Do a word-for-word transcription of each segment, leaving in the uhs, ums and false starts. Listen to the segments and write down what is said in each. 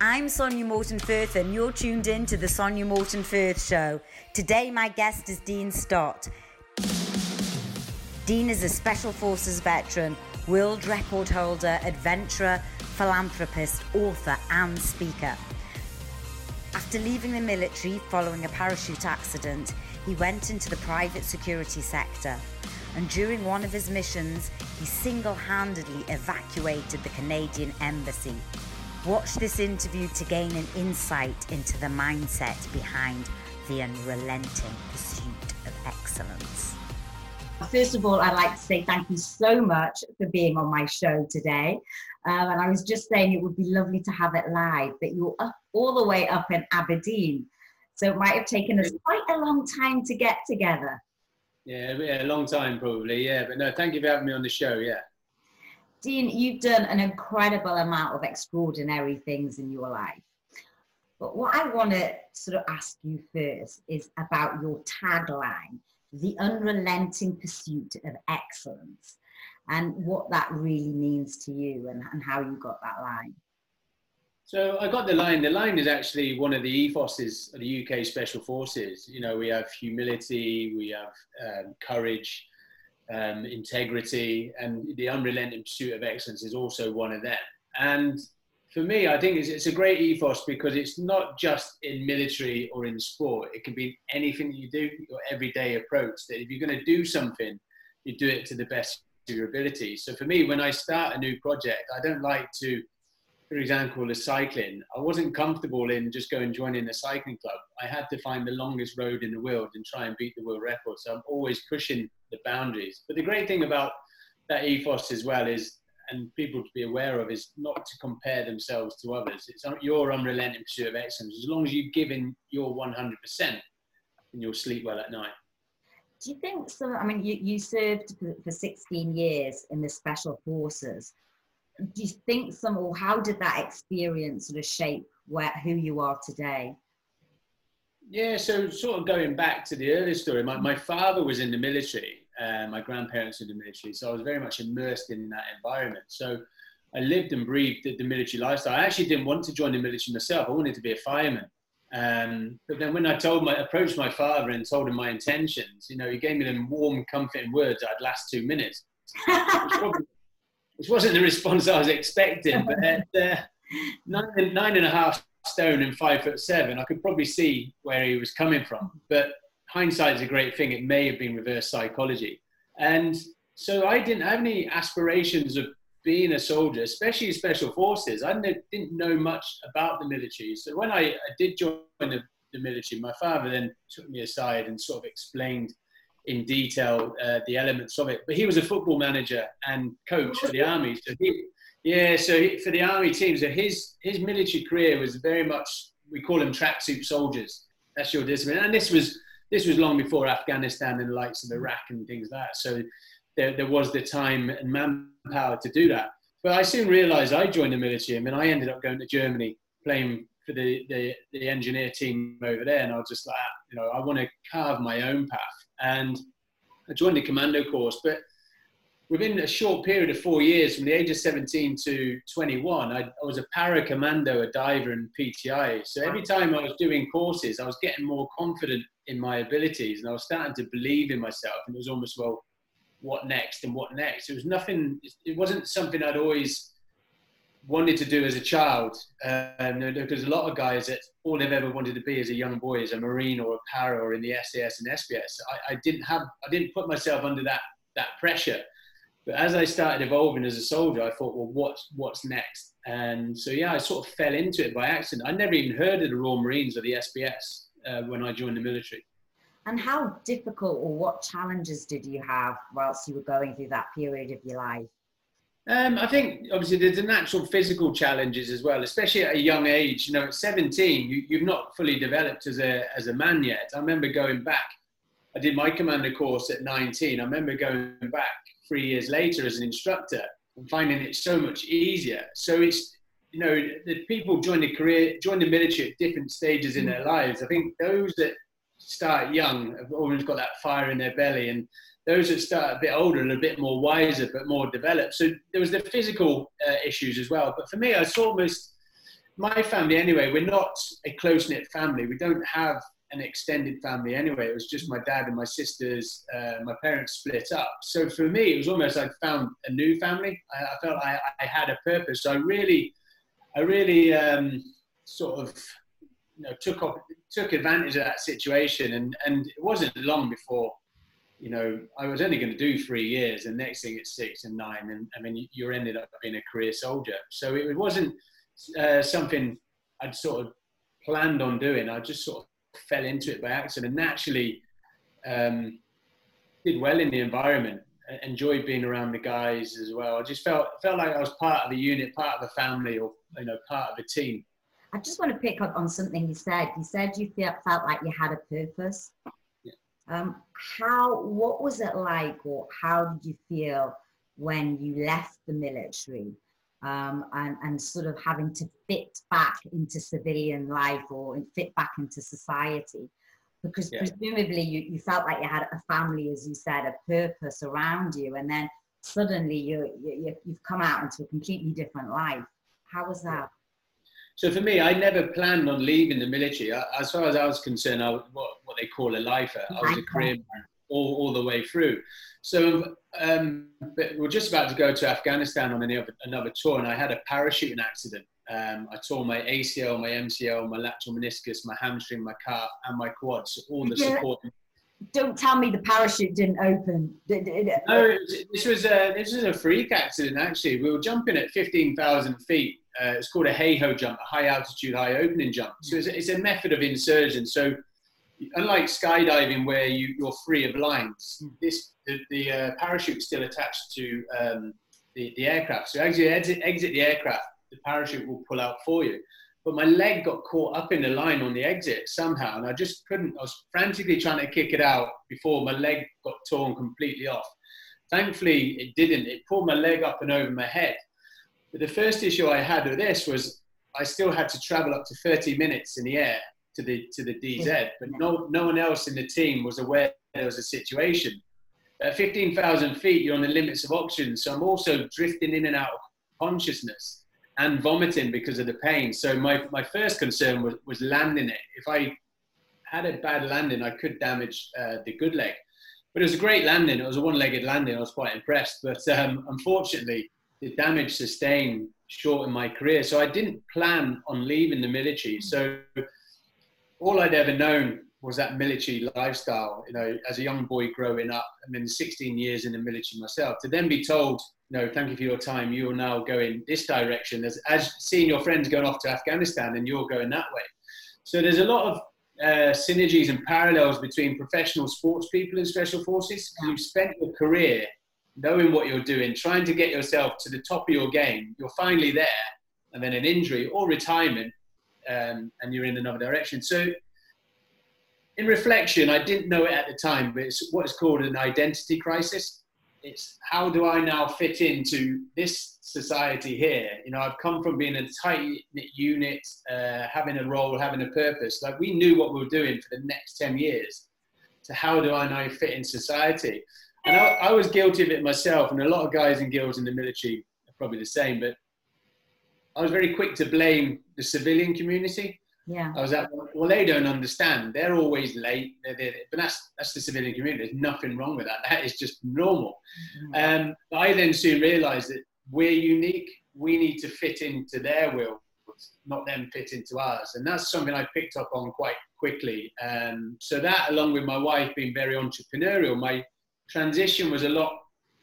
I'm Sonya Morton Firth and you're tuned in to the Sonya Morton Firth Show. Today my guest is Dean Stott. Dean is a Special Forces veteran, world record holder, adventurer, philanthropist, author and speaker. After leaving the military following a parachute accident, he went into the private security sector. And during one of his missions, he single-handedly evacuated the Canadian embassy. Watch this interview to gain an insight into the mindset behind the unrelenting pursuit of excellence. First of all, I'd like to say thank you so much for being on my show today. Um, and I was just saying it would be lovely to have it live, but you're up, all the way up in Aberdeen. So it might have taken us quite a long time to get together. Yeah, yeah, a long time probably, yeah. But no, thank you for having me on the show, yeah. Dean, you've done an incredible amount of extraordinary things in your life. But what I want to sort of ask you first is about your tagline, the unrelenting pursuit of excellence, and what that really means to you and, and how you got that line. So I got the line. The line is actually one of the ethoses of the U K Special Forces. You know, we have humility, we have um, courage, um, integrity, and the unrelenting pursuit of excellence is also one of them. And for me, I think it's, it's a great ethos because it's not just in military or in sport. It can be anything that you do, your everyday approach, that if you're going to do something, you do it to the best of your ability. So for me, when I start a new project, I don't like to... For example, the cycling. I wasn't comfortable in just going and joining the cycling club. I had to find the longest road in the world and try and beat the world record. So I'm always pushing the boundaries. But the great thing about that ethos as well is, and people to be aware of, is not to compare themselves to others. It's your unrelenting pursuit of excellence. As long as you've given your one hundred percent, and you'll sleep well at night. Do you think so? I mean, you, you served for sixteen years in the Special Forces. Do you think some, or how did that experience sort of shape where, who you are today? Yeah, so sort of going back to the earlier story, my, my father was in the military, uh, my grandparents were in the military, so I was very much immersed in that environment. So I lived and breathed the, the military lifestyle. I actually didn't want to join the military myself. I wanted to be a fireman. Um, but then when I told my, approached my father and told him my intentions, you know, he gave me them warm, comforting words that I'd last two minutes. Which wasn't the response I was expecting, but at uh, nine, nine and a half stone and five foot seven, I could probably see where he was coming from. But hindsight is a great thing. It may have been reverse psychology. And so I didn't have any aspirations of being a soldier, especially Special Forces. I didn't know much about the military. So when I, I did join the, the military, my father then took me aside and sort of explained in detail uh, the elements of it, but he was a football manager and coach for the army, so he, yeah so he, for the army team, so his his military career was very much, we call them tracksuit soldiers. That's your discipline. And this was this was long before Afghanistan and the likes of Iraq and things like that, so there, there was the time and manpower to do that. But I soon realized I joined the military, and then I ended up going to Germany playing for the, the the engineer team over there, and I was just like, you know, I want to carve my own path. And I joined the commando course, but within a short period of four years, from the age of seventeen to twenty-one, I, I was a para commando, a diver, and P T I. So every time I was doing courses, I was getting more confident in my abilities, and I was starting to believe in myself. And it was almost, well, what next and what next? It was nothing. It wasn't something I'd always wanted to do as a child. Um, there's a lot of guys that all they've ever wanted to be as a young boy is a Marine or a para or in the S A S and S B S. I, I didn't have, I didn't put myself under that that pressure. But as I started evolving as a soldier, I thought, well, what's what's next? And so yeah, I sort of fell into it by accident. I never even heard of the Royal Marines or the S B S uh, when I joined the military. And how difficult or what challenges did you have whilst you were going through that period of your life? Um, I think, obviously, there's the natural physical challenges as well, especially at a young age. You know, at seventeen, you, you've not fully developed as a as a man yet. I remember going back. I did my commando course at nineteen. I remember going back three years later as an instructor and finding it so much easier. So it's, you know, the people join the career, join the military at different stages in their lives. I think those that start young have always got that fire in their belly, and those that start a bit older and a bit more wiser, but more developed. So there was the physical uh, issues as well. But for me, I saw almost my family anyway, we're not a close-knit family. We don't have an extended family anyway. It was just my dad and my sisters. Uh, my parents split up. So for me, it was almost I found a new family. I, I felt I, I had a purpose. So I really, I really um, sort of you know, took off, took advantage of that situation. And, and it wasn't long before, you know, I was only going to do three years, and next thing it's six and nine. And I mean, you ended up being a career soldier. So it wasn't uh, something I'd sort of planned on doing. I just sort of fell into it by accident, and naturally um, did well in the environment. I enjoyed being around the guys as well. I just felt felt like I was part of the unit, part of the family, or, you know, part of the team. I just want to pick up on something you said. You said you felt like you had a purpose. Um, how, what was it like, or how did you feel when you left the military um, and, and sort of having to fit back into civilian life or fit back into society? Because yeah. presumably you, you felt like you had a family, as you said, a purpose around you, and then suddenly you, you, you've come out into a completely different life. How was that? So for me, I never planned on leaving the military. I, as far as I was concerned, I was what, what they call a lifer. I was a career man all, all the way through. So um, but we're just about to go to Afghanistan on another, another tour, and I had a parachuting accident. Um, I tore my A C L, my M C L, my lateral meniscus, my hamstring, my calf, and my quads. So all the support. Don't tell me the parachute didn't open. No, this was a, this was a freak accident, actually. We were jumping at fifteen thousand feet. Uh, it's called a hey-ho jump, a high-altitude, high-opening jump. So it's a, it's a method of insertion. So unlike skydiving, where you, you're free of lines, this the, the uh, parachute is still attached to um, the, the aircraft. So as you exit, exit the aircraft, the parachute will pull out for you. But my leg got caught up in the line on the exit somehow, and I just couldn't. I was frantically trying to kick it out before my leg got torn completely off. Thankfully, it didn't. It pulled my leg up and over my head. But the first issue I had with this was I still had to travel up to thirty minutes in the air to the to the D Z, but no no one else in the team was aware there was a situation. At fifteen thousand feet, you're on the limits of oxygen, so I'm also drifting in and out of consciousness and vomiting because of the pain. So my, my first concern was, was landing it. If I had a bad landing, I could damage uh, the good leg. But it was a great landing. It was a one-legged landing. I was quite impressed. But um, unfortunately, the damage sustained shortened my career. So I didn't plan on leaving the military. So all I'd ever known was that military lifestyle, you know, as a young boy growing up. I mean, sixteen years in the military myself. To then be told, no, thank you for your time, you are now going this direction, as, as seeing your friends going off to Afghanistan and you're going that way. So there's a lot of uh, synergies and parallels between professional sports people and special forces. You've spent your career knowing what you're doing, trying to get yourself to the top of your game. You're finally there, and then an injury or retirement, um, and you're in another direction. So in reflection, I didn't know it at the time, but it's what's called an identity crisis. It's how do I now fit into this society here? You know, I've come from being a tight-knit unit, uh, having a role, having a purpose. Like, we knew what we were doing for the next ten years. So how do I now fit in society? And I, I was guilty of it myself, and a lot of guys and girls in the military are probably the same, but I was very quick to blame the civilian community. Yeah. I was like, well, they don't understand. They're always late. They're, they're, but that's that's the civilian community. There's nothing wrong with that. That is just normal. Mm-hmm. Um, but I then soon realised that we're unique. We need to fit into their will, not them fit into ours. And that's something I picked up on quite quickly. Um, so that, along with my wife being very entrepreneurial, my transition was a lot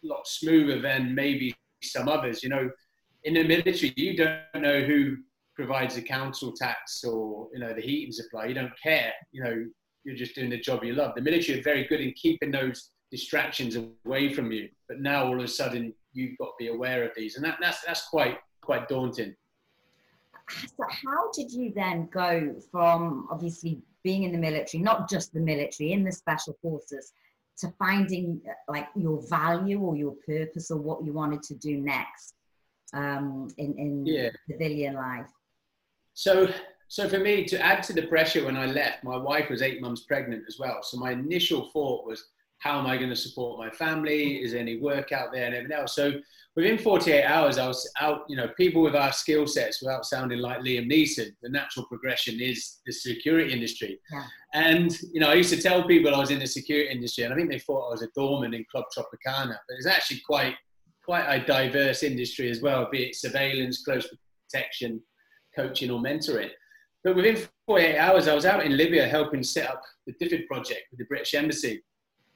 lot smoother than maybe some others. You know, in the military, you don't know who provides the council tax or, you know, the heating supply. You don't care. You know, you're just doing the job you love. The military are very good in keeping those distractions away from you, but now all of a sudden you've got to be aware of these, and that, that's that's quite quite daunting. So how did you then go from obviously being in the military, not just the military, in the special forces, to finding like your value or your purpose or what you wanted to do next um, in, in yeah. civilian life? So, so for me, to add to the pressure when I left, my wife was eight months pregnant as well. So my initial thought was, how am I going to support my family? Is there any work out there and everything else? So within forty-eight hours, I was out, you know, people with our skill sets, without sounding like Liam Neeson, the natural progression is the security industry. Yeah. And, you know, I used to tell people I was in the security industry, and I think they thought I was a doorman in Club Tropicana, but it's actually quite, quite a diverse industry as well, be it surveillance, close protection, coaching or mentoring. But within forty-eight hours, I was out in Libya helping set up the DIVID project with the British Embassy.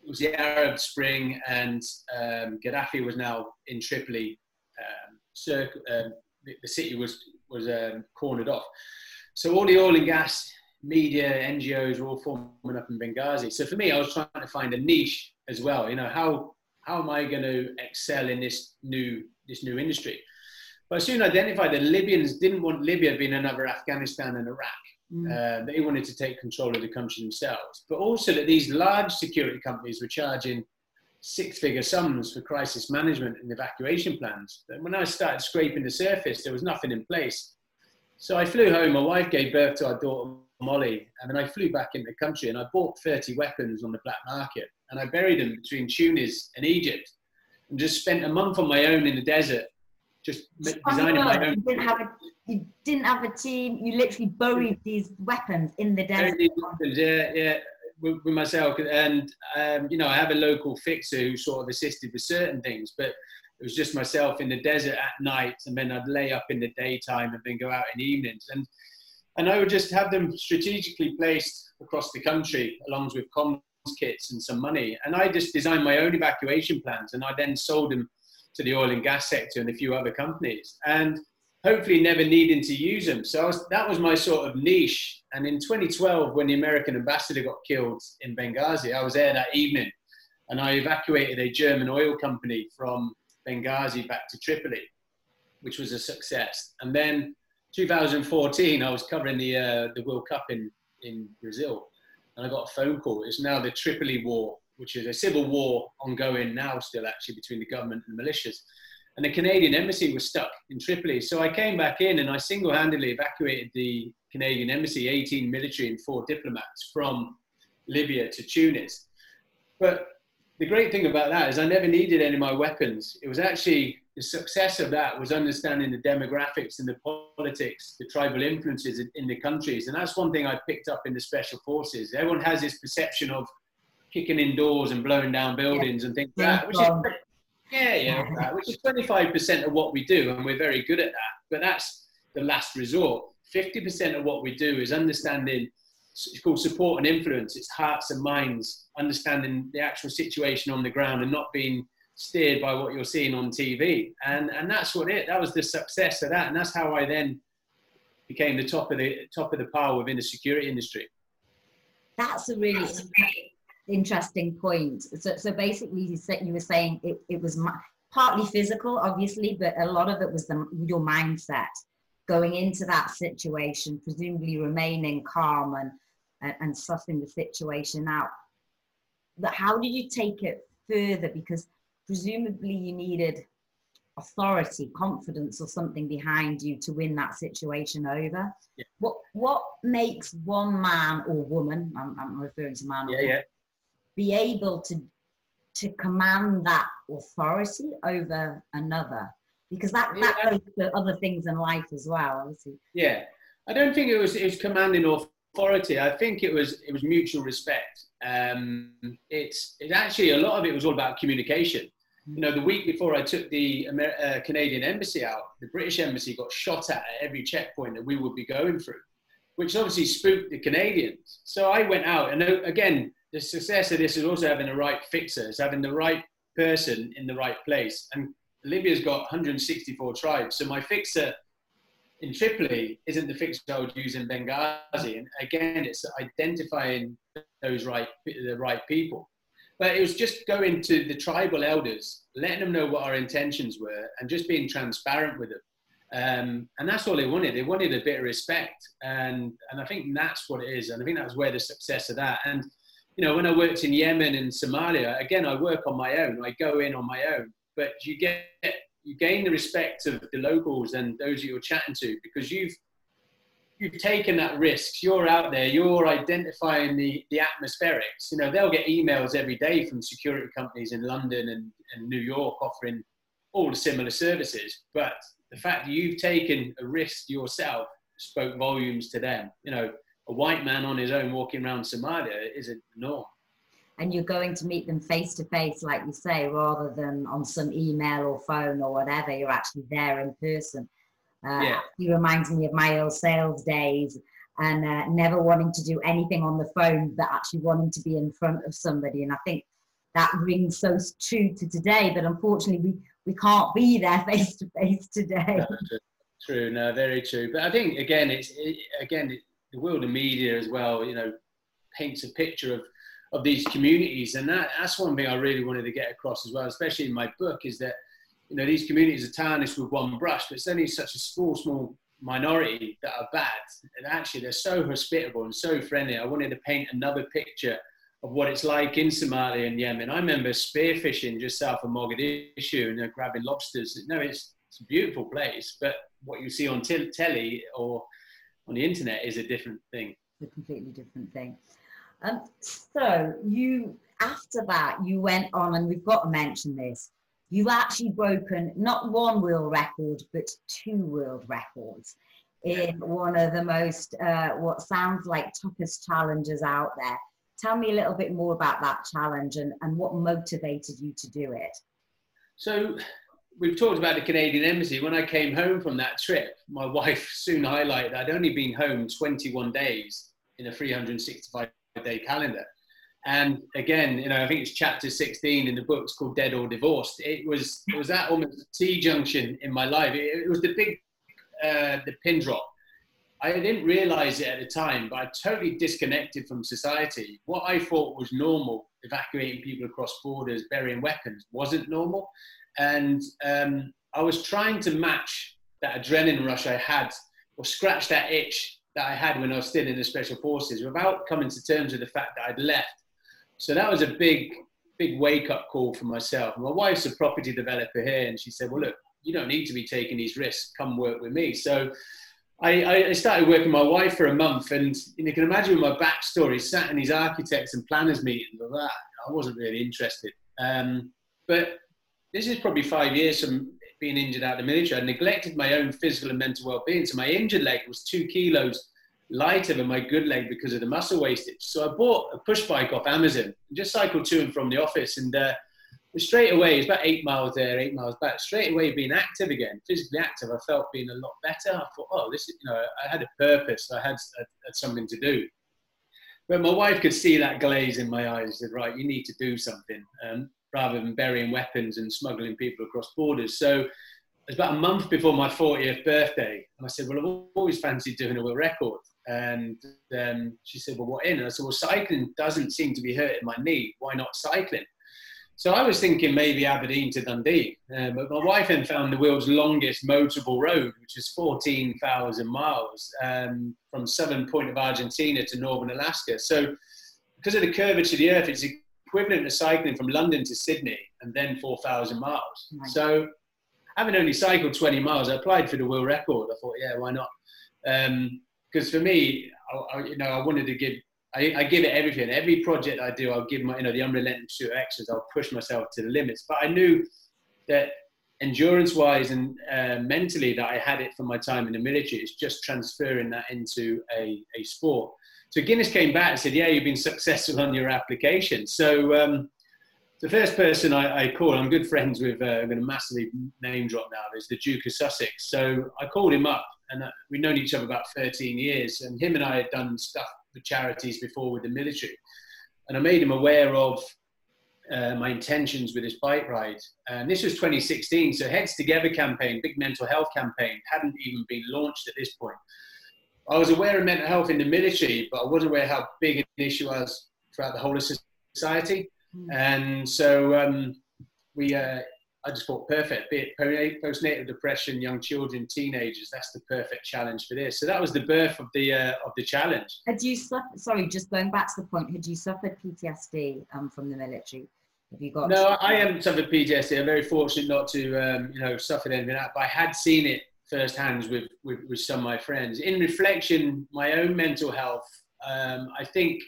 It was the Arab Spring, and um, Gaddafi was now in Tripoli. Um, circ- um, the, the city was, was um, cornered off. So all the oil and gas, media, N G Os were all forming up in Benghazi. So for me, I was trying to find a niche as well. You know, how, how am I going to excel in this new, this new industry? But I soon identified that Libyans didn't want Libya being another Afghanistan and Iraq. Mm. Uh, they wanted to take control of the country themselves. But also that these large security companies were charging six-figure sums for crisis management and evacuation plans. And when I started scraping the surface, there was nothing in place. So I flew home. My wife gave birth to our daughter, Molly. And then I flew back into the country and I bought thirty weapons on the black market. And I buried them between Tunis and Egypt. And just spent a month on my own in the desert. Just designing my own. You didn't, have a, you didn't have a team. You literally buried these weapons in the desert. Yeah, yeah, with, with myself. And, um, you know, I have a local fixer who sort of assisted with certain things, but it was just myself in the desert at night, and then I'd lay up in the daytime and then go out in the evenings. And, and I would just have them strategically placed across the country, along with comms kits and some money. And I just designed my own evacuation plans, and I then sold them to the oil and gas sector and a few other companies, and hopefully never needing to use them. So I was, that was my sort of niche. And in twenty twelve, when the American ambassador got killed in Benghazi, I was there that evening, and I evacuated a German oil company from Benghazi back to Tripoli, which was a success. And then two thousand fourteen, I was covering the uh, the World Cup in, in Brazil, and I got a phone call. It's now the Tripoli War, which is a civil war ongoing now still, actually, between the government and the militias. And the Canadian embassy was stuck in Tripoli. So I came back in and I single-handedly evacuated the Canadian embassy, eighteen military and four diplomats, from Libya to Tunis. But the great thing about that is I never needed any of my weapons. It was actually, the success of that was understanding the demographics and the politics, the tribal influences in the countries. And that's one thing I picked up in the Special Forces. Everyone has this perception of kicking in doors and blowing down buildings, yeah, and things like that, which is, yeah, yeah, which is twenty-five percent of what we do, and we're very good at that, but that's the last resort. fifty percent of what we do is understanding, it's called support and influence, it's hearts and minds, understanding the actual situation on the ground and not being steered by what you're seeing on T V, and and that's what it, that was the success of that, and that's how I then became the top of the, top of the pile within the security industry. That's a really interesting point. So, so basically, you said, you were saying it, it was mi- partly physical, obviously, but a lot of it was the, your mindset going into that situation, presumably remaining calm and, and and sussing the situation out. But how did you take it further? Because presumably you needed authority, confidence, or something behind you to win that situation over. Yeah. What what makes one man or woman? I'm, I'm referring to man. Or yeah, woman, yeah. Be able to to command that authority over another, because that, that yeah. goes to other things in life as well, obviously. Yeah, I don't think it was it was commanding authority. I think it was it was mutual respect. Um, it's it actually a lot of it was all about communication. You know, the week before I took the Amer- uh, Canadian embassy out, the British embassy got shot at at every checkpoint that we would be going through, which obviously spooked the Canadians. So I went out, and again, the success of this is also having the right fixer, is having the right person in the right place. And Libya's got one hundred sixty-four tribes. So my fixer in Tripoli isn't the fixer I would use in Benghazi. And again, it's identifying those right, the right people. But it was just going to the tribal elders, letting them know what our intentions were, and just being transparent with them. Um, and that's all they wanted. They wanted a bit of respect. And, and I think that's what it is. And I think that's where the success of that. And you know, when I worked in Yemen and Somalia, again, I work on my own. I go in on my own. But you get, you gain the respect of the locals and those that you're chatting to, because you've you've taken that risk, you're out there, you're identifying the, the atmospherics. You know, they'll get emails every day from security companies in London and, and New York offering all the similar services. But the fact that you've taken a risk yourself spoke volumes to them. You know, a white man on his own walking around Somalia isn't the norm. And you're going to meet them face to face, like you say, rather than on some email or phone or whatever. You're actually there in person. Uh, yeah. He reminds me of my old sales days and uh, never wanting to do anything on the phone, but actually wanting to be in front of somebody. And I think that rings so true to today, but unfortunately we, we can't be there face to face today. No, true, no, very true. But I think, again, it's it, again it, the world of media as well, you know, paints a picture of of these communities. And that, that's one thing I really wanted to get across as well, especially in my book, is that, you know, these communities are tarnished with one brush, but it's only such a small, small minority that are bad. And actually, they're so hospitable and so friendly. I wanted to paint another picture of what it's like in Somalia and Yemen. I remember spearfishing just south of Mogadishu and uh, grabbing lobsters. No, it's, it's a beautiful place, but what you see on t- telly or on the internet is a different thing. A completely different thing. Um, so you, after that, you went on, and we've got to mention this, you've actually broken not one world record, but two world records in one of the most, uh, what sounds like toughest challenges out there. Tell me a little bit more about that challenge and, and what motivated you to do it. So we've talked about the Canadian embassy. When I came home from that trip, my wife soon highlighted I'd only been home twenty-one days in a three hundred sixty-five day calendar. And again, you know, I think it's chapter sixteen in the book, it's called Dead or Divorced. It was it was at almost a T-junction in my life. It, it was the big, uh, the pin drop. I didn't realize it at the time, but I totally disconnected from society. What I thought was normal, evacuating people across borders, burying weapons, wasn't normal. And um, I was trying to match that adrenaline rush I had, or scratch that itch that I had when I was still in the Special Forces, without coming to terms with the fact that I'd left. So that was a big, big wake-up call for myself. My wife's a property developer here, and she said, well, look, you don't need to be taking these risks. Come work with me. So I, I started working with my wife for a month, and you can imagine my backstory, sat in these architects and planners meetings, all that. I wasn't really interested. Um, but this is probably five years from being injured out of the military. I neglected my own physical and mental well-being. So my injured leg was two kilos lighter than my good leg because of the muscle wastage. So I bought a push bike off Amazon and just cycled to and from the office. And uh, straight away, it's about eight miles there, eight miles back. Straight away, being active again, physically active, I felt being a lot better. I thought, oh, this is, you know, I had a purpose. I had, I had something to do. But my wife could see that glaze in my eyes. She said, right, you need to do something um, rather than burying weapons and smuggling people across borders. So it was about a month before my fortieth birthday. And I said, well, I've always fancied doing a world record. And um, she said, well, what in? And I said, well, cycling doesn't seem to be hurting my knee. Why not cycling? So I was thinking maybe Aberdeen to Dundee. Uh, but my wife then found the world's longest motorable road, which is fourteen thousand miles um, from southern point of Argentina to northern Alaska. So because of the curvature of the earth, it's equivalent to cycling from London to Sydney and then four thousand miles. Nice. So having only cycled twenty miles, I applied for the world record. I thought, yeah, why not? Um, Because for me, I, I, you know, I wanted to give, I, I give it everything. Every project I do, I'll give my, you know, the unrelenting pursuit of excellence. I'll push myself to the limits. But I knew that endurance-wise and uh, mentally that I had it from my time in the military. It's just transferring that into a, a sport. So Guinness came back and said, yeah, you've been successful on your application. So um, the first person I, I called, I'm good friends with, uh, I'm going to massively name drop now, is the Duke of Sussex. So I called him up. And we'd known each other about thirteen years. And him and I had done stuff with charities before with the military. And I made him aware of uh, my intentions with this bike ride. And this was twenty sixteen. So Heads Together campaign, big mental health campaign, hadn't even been launched at this point. I was aware of mental health in the military, but I wasn't aware how big an issue I was throughout the whole of society. Mm. And so um, we... Uh, I just thought perfect, be it postnatal depression, young children, teenagers, that's the perfect challenge for this. So that was the birth of the uh, of the challenge. Had you suffered, sorry, just going back to the point, had you suffered P T S D um, from the military? Have you got? No, I haven't suffered P T S D. I'm very fortunate not to, um, you know, suffer anything like that, but I had seen it first hands with, with, with some of my friends. In reflection, my own mental health, um, I think,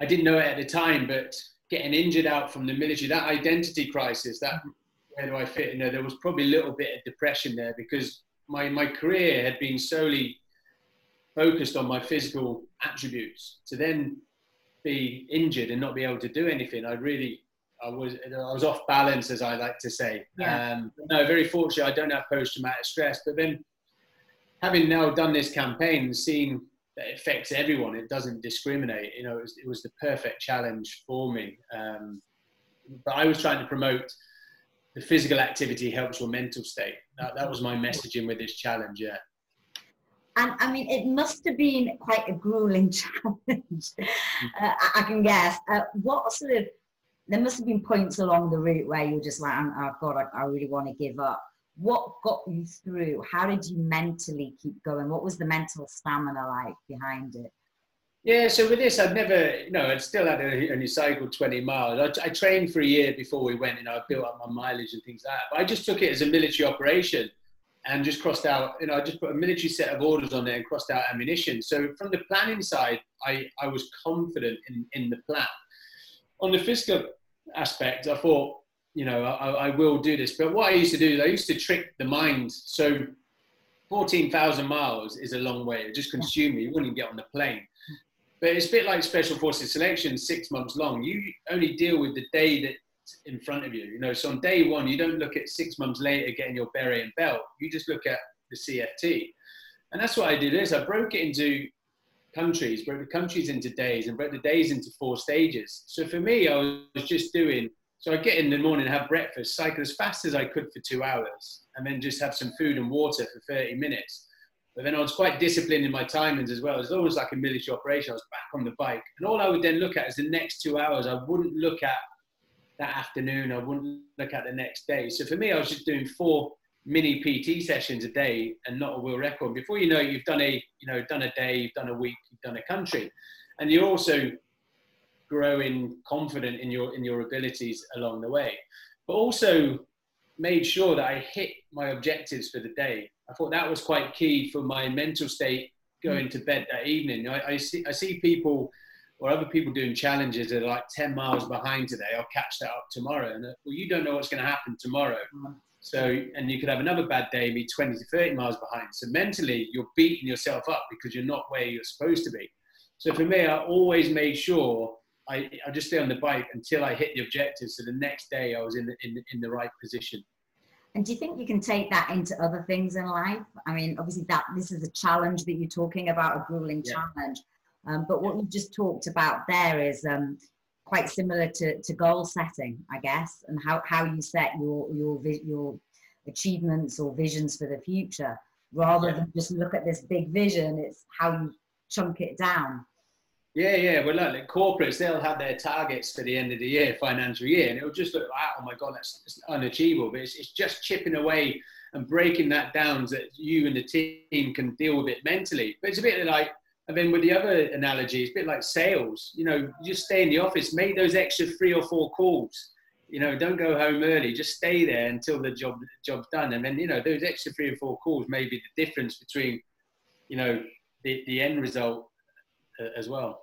I didn't know it at the time, but getting injured out from the military, that identity crisis, that where do I fit? You know, there was probably a little bit of depression there because my, my career had been solely focused on my physical attributes. To then be injured and not be able to do anything, I really, I was I was off balance, as I like to say. Yeah. Um, no, very fortunately, I don't have post-traumatic stress. But then, having now done this campaign and seeing that it affects everyone, it doesn't discriminate. You know, it was, it was the perfect challenge for me. Um, but I was trying to promote the physical activity helps your mental state. That, that was my messaging with this challenge. Yeah. And I mean, it must have been quite a grueling challenge. uh, I can guess. Uh, what sort of There must have been points along the route where you were just like, oh God, I, I really want to give up. What got you through? How did you mentally keep going? What was the mental stamina like behind it? Yeah, so with this, I'd never, you know, I'd still had a, only cycled twenty miles. I, I trained for a year before we went, and I built up my mileage and things like that. But I just took it as a military operation and just crossed out, you know, I just put a military set of orders on there and crossed out ammunition. So from the planning side, I, I was confident in, in the plan. On the physical aspect, I thought, you know, I, I will do this. But what I used to do is I used to trick the mind. So fourteen thousand miles is a long way. It just consumed me. You wouldn't get on the plane. But it's a bit like Special Forces selection, six months long. You only deal with the day that's in front of you. You know, so on day one, you don't look at six months later getting your beret and belt. You just look at the C F T. And that's what I did is I broke it into countries, broke the countries into days and broke the days into four stages. So for me, I was just doing, so I'd get in the morning, have breakfast, cycle as fast as I could for two hours, and then just have some food and water for thirty minutes. But then I was quite disciplined in my timings as well. It was always like a military operation. I was back on the bike. And all I would then look at is the next two hours. I wouldn't look at that afternoon. I wouldn't look at the next day. So for me, I was just doing four mini P T sessions a day and not a world record. Before you know it, you've done a, you know, done a day, you've done a week, you've done a country. And you're also growing confident in your, in your abilities along the way. But also made sure that I hit my objectives for the day. I thought that was quite key for my mental state going to bed that evening. I, I see, I see people or other people doing challenges that are like ten miles behind today. I'll catch that up tomorrow. And well, you don't know what's going to happen tomorrow. So, and you could have another bad day, be twenty to thirty miles behind. So mentally, you're beating yourself up because you're not where you're supposed to be. So for me, I always made sure I, I just stay on the bike until I hit the objective. So the next day I was in the, in, in the right position. And do you think you can take that into other things in life? I mean, obviously that this is a challenge that you're talking about, a grueling yeah. challenge. Um, but what yeah. you just talked about there is um, quite similar to, to goal setting, I guess, and how, how you set your, your your achievements or visions for the future. Rather yeah. than just look at this big vision, it's how you chunk it down. Yeah, yeah. Well, look, like corporates, they'll have their targets for the end of the year, financial year, and it'll just look like, oh my God, that's, that's unachievable. But it's, it's just chipping away and breaking that down so that you and the team can deal with it mentally. But it's a bit like, and then with the other analogy, it's a bit like sales. You know, you just stay in the office, make those extra three or four calls. You know, don't go home early. Just stay there until the job the job's done. And then, you know, those extra three or four calls may be the difference between, you know, the, the end result uh, as well.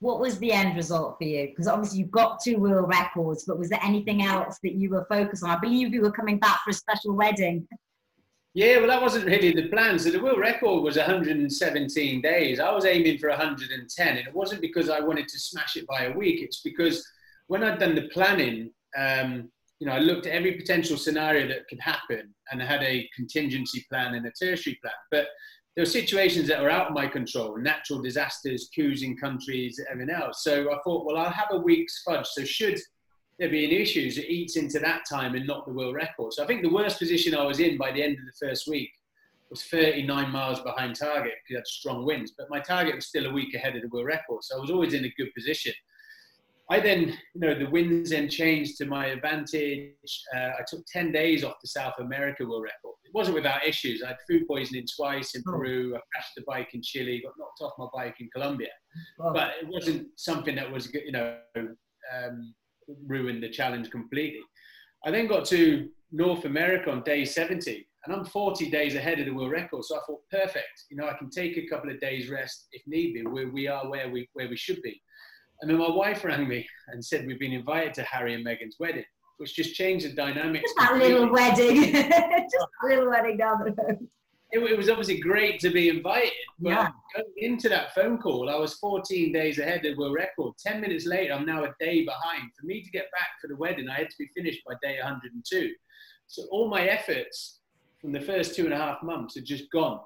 What was the end result for you? Because obviously you've got two world records, but was there anything else that you were focused on? I believe you were coming back for a special wedding. Yeah, well, that wasn't really the plan. So the world record was one hundred seventeen days. I was aiming for one hundred ten, and it wasn't because I wanted to smash it by a week. It's because when I'd done the planning, um, you know, I looked at every potential scenario that could happen, and I had a contingency plan and a tertiary plan. But there were situations that were out of my control, natural disasters, coups in countries, everything else. So I thought, well, I'll have a week's fudge. So should there being issues, it eats into that time and not the world record. So I think the worst position I was in by the end of the first week was thirty-nine miles behind target because I had strong winds, but my target was still a week ahead of the world record. So I was always in a good position. I then, you know, the winds then changed to my advantage. Uh, I took ten days off the South America world record. It wasn't without issues. I had food poisoning twice in Peru. I crashed the bike in Chile, got knocked off my bike in Colombia. Wow. But it wasn't something that was, you know, um, ruined the challenge completely. I then got to North America on day seventy And I'm forty days ahead of the world record. So I thought, perfect. You know, I can take a couple of days rest if need be, where we are, where we, where we should be. And then my wife rang me and said, we've been invited to Harry and Meghan's wedding, which just changed the dynamics. Just that little wedding. Just that little wedding down the road. It, it was obviously great to be invited. But yeah. Going into that phone call, I was fourteen days ahead of world record. Ten minutes later, I'm now a day behind. For me to get back for the wedding, I had to be finished by day one hundred and two. So all my efforts from the first two and a half months had just gone.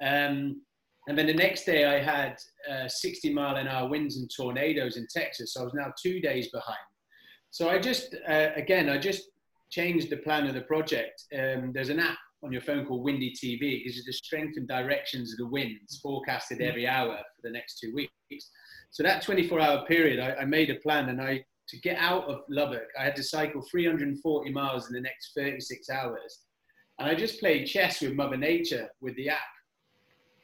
Um, and then the next day I had uh, sixty mile an hour winds and tornadoes in Texas. So I was now two days behind. So I just, uh, again, I just changed the plan of the project. Um, there's an app on your phone called Windy T V. It gives you the strength and directions of the winds forecasted every hour for the next two weeks. So that twenty-four hour period, I, I made a plan, and I, to get out of Lubbock, I had to cycle three hundred forty miles in the next thirty-six hours. And I just played chess with Mother Nature with the app,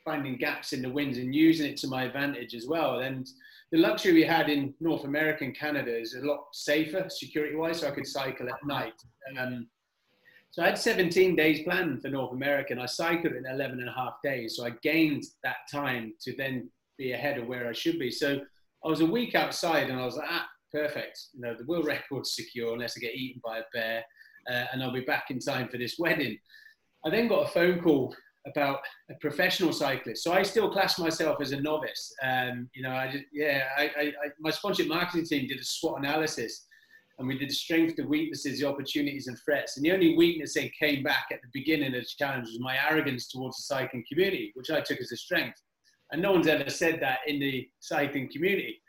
finding gaps in the winds and using it to my advantage as well. And the luxury we had in North America and Canada is a lot safer security-wise, so I could cycle at night. Um, so I had seventeen days planned for North America, and I cycled in eleven and a half days. So I gained that time to then be ahead of where I should be. So I was a week outside, and I was like, ah, perfect. You know, the world record's secure unless I get eaten by a bear. Uh, and I'll be back in time for this wedding. I then got a phone call about a professional cyclist. So I still class myself as a novice. Um, you know, I just, yeah, I, I, I, my sponsorship marketing team did a SWOT analysis, and we did the strengths, the weaknesses, the opportunities and threats. And the only weakness that came back at the beginning of the challenge was my arrogance towards the cycling community, which I took as a strength. And no one's ever said that in the cycling community.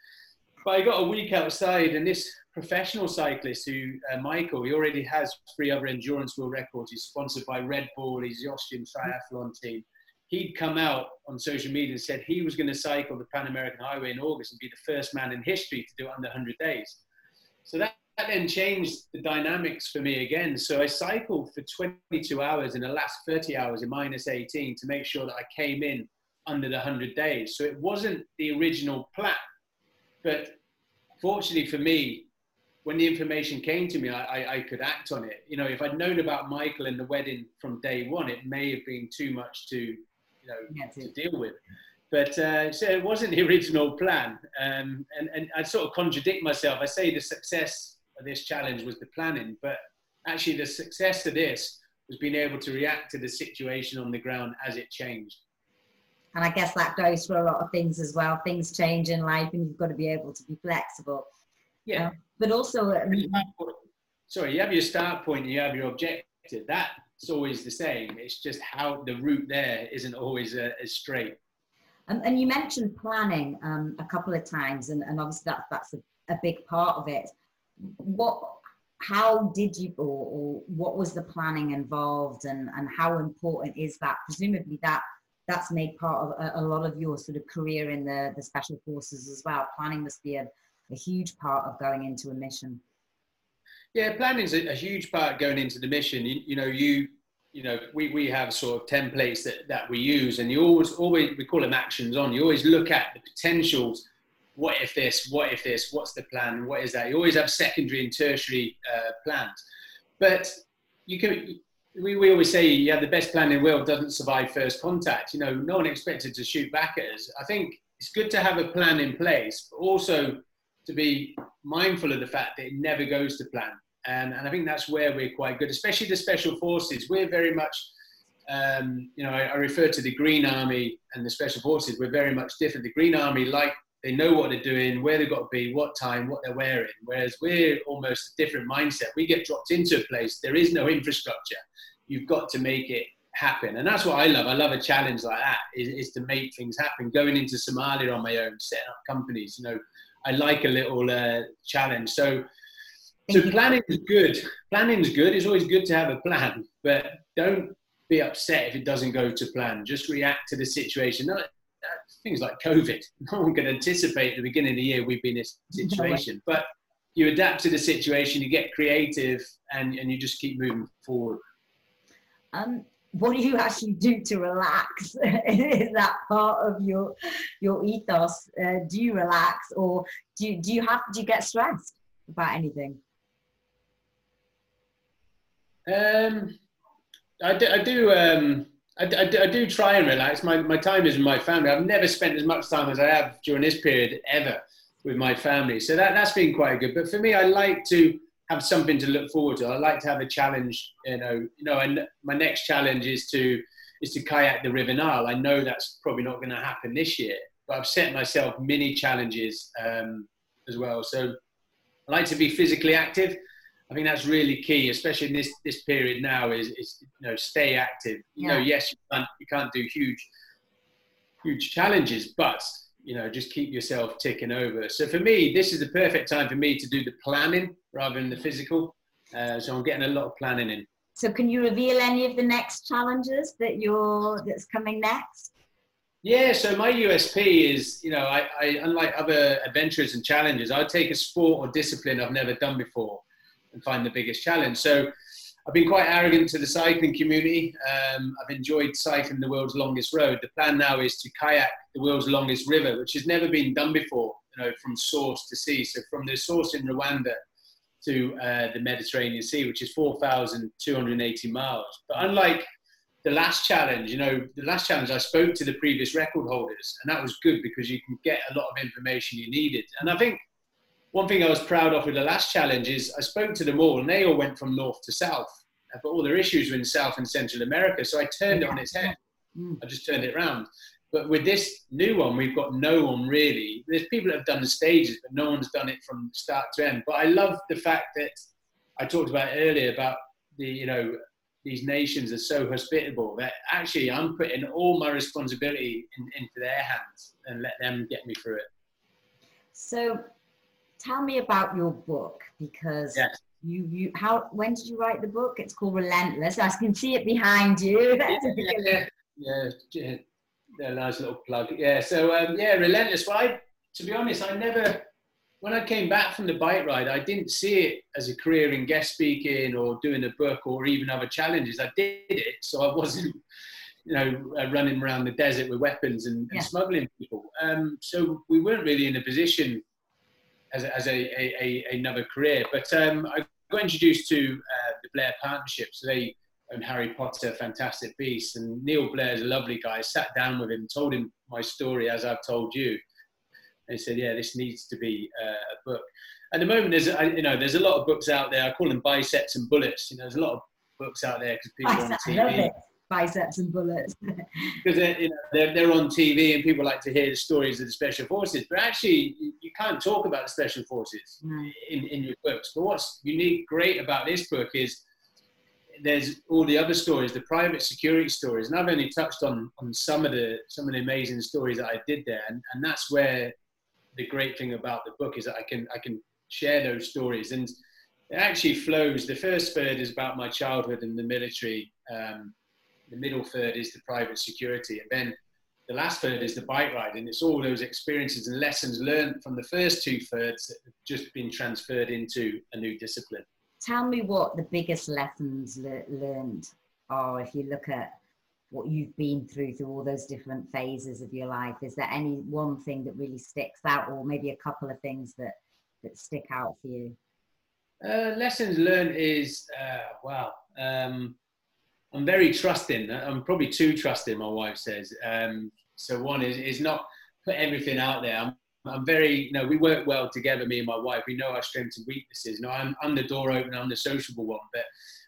But I got a week outside, and this professional cyclist who, uh, Michael, he already has three other endurance world records. He's sponsored by Red Bull. He's the Austrian triathlon team. He'd come out on social media and said he was going to cycle the Pan American Highway in August and be the first man in history to do it under one hundred days. So that, that then changed the dynamics for me again. So I cycled for twenty-two hours in the last thirty hours in minus eighteen to make sure that I came in under the one hundred days. So it wasn't the original plan. But fortunately for me, when the information came to me, I, I, I could act on it. You know, if I'd known about Michael and the wedding from day one, it may have been too much to, you know, to deal with. But uh, so it wasn't the original plan. Um, and, and I sort of contradict myself. I say the success of this challenge was the planning, but actually the success of this was being able to react to the situation on the ground as it changed. And I guess that goes for a lot of things as well. Things change in life, and you've got to be able to be flexible. Yeah. Um, but also... Um, Sorry, you have your start point and you have your objective. That's always the same. It's just how the route there isn't always uh, as straight. And, and you mentioned planning um, a couple of times, and, and obviously that, that's a, a big part of it. What, how did you, or, or what was the planning involved, and, and how important is that? Presumably that... that's made part of a lot of your sort of career in the, the Special Forces as well. Planning must be a, a huge part of going into a mission. Yeah, planning is a, a huge part going into the mission. You, you know, you you know, we, we have sort of templates that, that we use, and you always, always, we call them actions on. You always look at the potentials. What if this, what if this, what's the plan, what is that? You always have secondary and tertiary uh, plans. But you can... We, we always say, yeah, the best plan in the world doesn't survive first contact. You know, no one expected to shoot back at us. I think it's good to have a plan in place, but also to be mindful of the fact that it never goes to plan. And, and I think that's where we're quite good, especially the Special Forces. We're very much, um, you know, I, I refer to the Green Army and the Special Forces. We're very much different. The Green Army, like, they know what they're doing, where they've got to be, what time, what they're wearing. Whereas we're almost a different mindset. We get dropped into a place. There is no infrastructure. You've got to make it happen. And that's what I love. I love a challenge like that, is, is to make things happen. Going into Somalia on my own, setting up companies, you know, I like a little uh, challenge. So, so planning is good. Planning is good. It's always good to have a plan, but don't be upset if it doesn't go to plan. Just react to the situation. No, things like COVID, no one could anticipate at the beginning of the year we'd be in this situation. But you adapt to the situation, you get creative, and, and you just keep moving forward. Um, what do you actually do to relax? Is that part of your your ethos? Uh, do you relax, or do you, do you have do you get stressed about anything? Um, I do, I do, um, I, I, do, I do try and relax. My, my time is with my family. I've never spent as much time as I have during this period ever with my family. So that, that's been quite good. But for me, I like to have something to look forward to. I like to have a challenge, you know, you know, and my next challenge is to, is to kayak the River Nile. I know that's probably not going to happen this year, but I've set myself mini challenges um, as well. So I like to be physically active. I think that's really key, especially in this, this period now, is, is, you know, stay active. You yeah. know, yes, you can't, you can't do huge, huge challenges, but, you know, just keep yourself ticking over. So for me, this is the perfect time for me to do the planning rather than the physical. Uh, so I'm getting a lot of planning in. So can you reveal any of the next challenges that you're, that's coming next? Yeah, so my U S P is, you know, I, I unlike other adventures and challenges, I take a sport or discipline I've never done before and find the biggest challenge. So I've been quite arrogant to the cycling community. Um, I've enjoyed cycling the world's longest road. The plan now is to kayak the world's longest river, which has never been done before, you know, from source to sea. So from the source in Rwanda to uh, the Mediterranean Sea, which is four thousand two hundred eighty miles. But unlike the last challenge, you know, the last challenge I spoke to the previous record holders, and that was good because you can get a lot of information you needed. And I think one thing I was proud of with the last challenge is I spoke to them all and they all went from north to south, but all their issues were in South and Central America. So I turned it on its head. I just turned it around. But with this new one, we've got no one really. There's people that have done the stages, but no one's done it from start to end. But I love the fact that I talked about earlier about the, you know, these nations are so hospitable that actually I'm putting all my responsibility in, into their hands and let them get me through it. So tell me about your book, because yes. you, you, how, when did you write the book? It's called Relentless. I can see it behind you. That's yeah, a yeah, yeah, yeah. Yeah, nice little plug. Yeah, so um, yeah, Relentless. Well, I, to be honest, I never, when I came back from the bike ride, I didn't see it as a career in guest speaking or doing a book or even other challenges. I did it, so I wasn't, you know, uh, running around the desert with weapons and, and yeah. smuggling people. Um, so we weren't really in a position as a, as a, a, a another career. But um, I got introduced to uh, the Blair Partnership. So they and Harry Potter, fantastic beast, and Neil Blair's a lovely guy. I sat down with him, told him my story as I've told you, and he said, yeah, this needs to be uh, a book. At the moment, there's, you know, there's a lot of books out there. I call them biceps and bullets. You know, there's a lot of books out there because people biceps, are on T V. I love it. Biceps and bullets. Because they're, you know, they're, they're on T V and people like to hear the stories of the Special Forces, but actually you can't talk about the Special Forces mm. in, in your books. But what's unique, great about this book is there's all the other stories, the private security stories, and I've only touched on, on some of the some of the amazing stories that I did there, and, and that's where the great thing about the book is that I can I can share those stories, and it actually flows. The first third is about my childhood in the military, um, the middle third is the private security, and then the last third is the bike ride, and it's all those experiences and lessons learned from the first two thirds that have just been transferred into a new discipline. Tell me what the biggest lessons le- learned are if you look at what you've been through, through all those different phases of your life. Is there any one thing that really sticks out, or maybe a couple of things that, that stick out for you? Uh, lessons learned is, uh, wow, um, I'm very trusting. I'm probably too trusting, my wife says. Um, so one is, is not put everything out there. I'm, I'm very, you know, we work well together, me and my wife. We know our strengths and weaknesses. You know, I'm, I'm the door opener, I'm the sociable one. But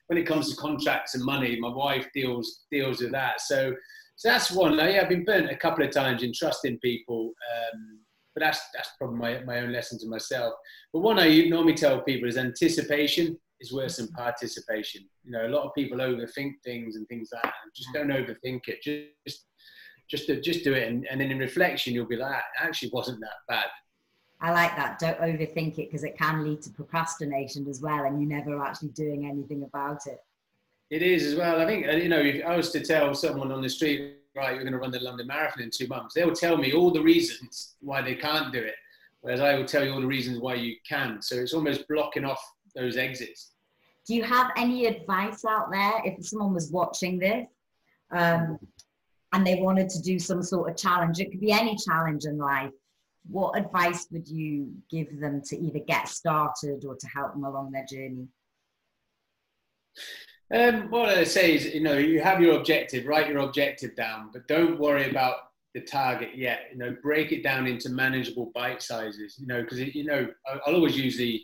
when it comes to contracts and money, my wife deals deals with that. So, so that's one. Like, yeah, I've been burnt a couple of times in trusting people, um, but that's that's probably my my own lesson to myself. But one I normally tell people is anticipation is worse than participation. You know, a lot of people overthink things and things like that. Just don't overthink it. Just, just Just do, just do it, and, and then in reflection, you'll be like, it actually wasn't that bad. I like that. Don't overthink it, because it can lead to procrastination as well, and you're never actually doing anything about it. It is as well. I think, you know, if I was to tell someone on the street, right, you're going to run the London Marathon in two months, they'll tell me all the reasons why they can't do it, whereas I will tell you all the reasons why you can. So it's almost blocking off those exits. Do you have any advice out there if someone was watching this? Um, and they wanted to do some sort of challenge, it could be any challenge in life, what advice would you give them to either get started or to help them along their journey? Um, what I say is, you know, you have your objective, write your objective down, but don't worry about the target yet. You know, break it down into manageable bite sizes, you know, because, you know, I'll always use the,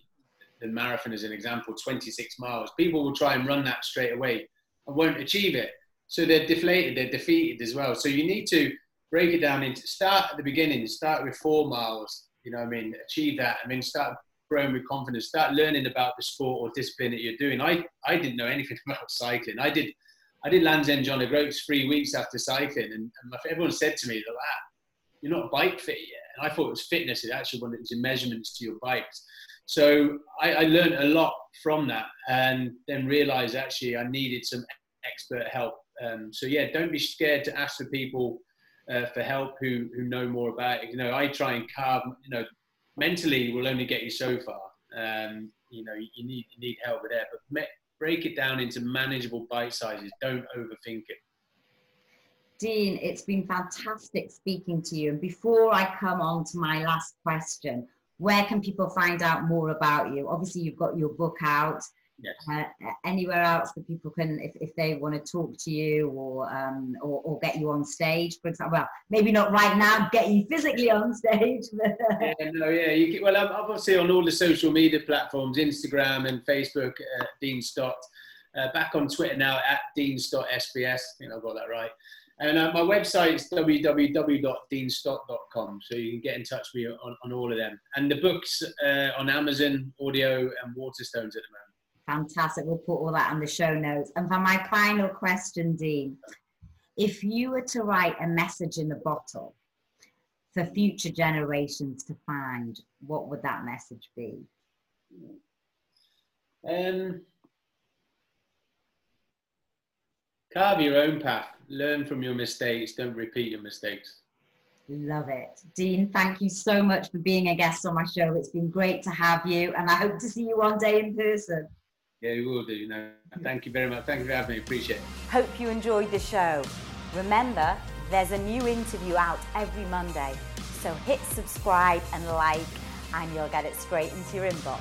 the marathon as an example, twenty-six miles. People will try and run that straight away and won't achieve it. So they're deflated, they're defeated as well. So you need to break it down into, start at the beginning, start with four miles, you know what I mean, achieve that. I mean, start growing with confidence, start learning about the sport or discipline that you're doing. I, I didn't know anything about cycling. I did I did Land's End John O'Groats three weeks after cycling, and, and my, everyone said to me, that ah, you're not bike fit yet. And I thought it was fitness. It actually wanted to measurements to your bikes. So I, I learned a lot from that, and then realized actually I needed some expert help. Um, so yeah, don't be scared to ask for people uh, for help who, who know more about it. You know, I try and carve, you know, mentally will only get you so far. Um, you know, you need you need help with that, but me- break it down into manageable bite sizes. Don't overthink it. Dean, it's been fantastic speaking to you. And before I come on to my last question, where can people find out more about you? Obviously, you've got your book out. Yes. Uh, anywhere else that people can, if, if they want to talk to you or, um, or or get you on stage, for example. Well, maybe not right now, get you physically on stage. But yeah, no, yeah. You can, well, I'm obviously on all the social media platforms, Instagram and Facebook, uh, Dean Stott. Uh, back on Twitter now, at Dean Stott S B S. I think I've got that right. And uh, my website is w w w dot dean stott dot com, so you can get in touch with me on, on all of them. And the book's uh, on Amazon, Audio and Waterstones at the moment. Fantastic. We'll put all that on the show notes. And for my final question, Dean, if you were to write a message in a bottle for future generations to find, what would that message be? Um, carve your own path. Learn from your mistakes. Don't repeat your mistakes. Love it. Dean, thank you so much for being a guest on my show. It's been great to have you, and I hope to see you one day in person. Yeah, we will do. You know, thank you very much. Thank you for having me. Appreciate it. Hope you enjoyed the show. Remember, there's a new interview out every Monday, so hit subscribe and like, and you'll get it straight into your inbox.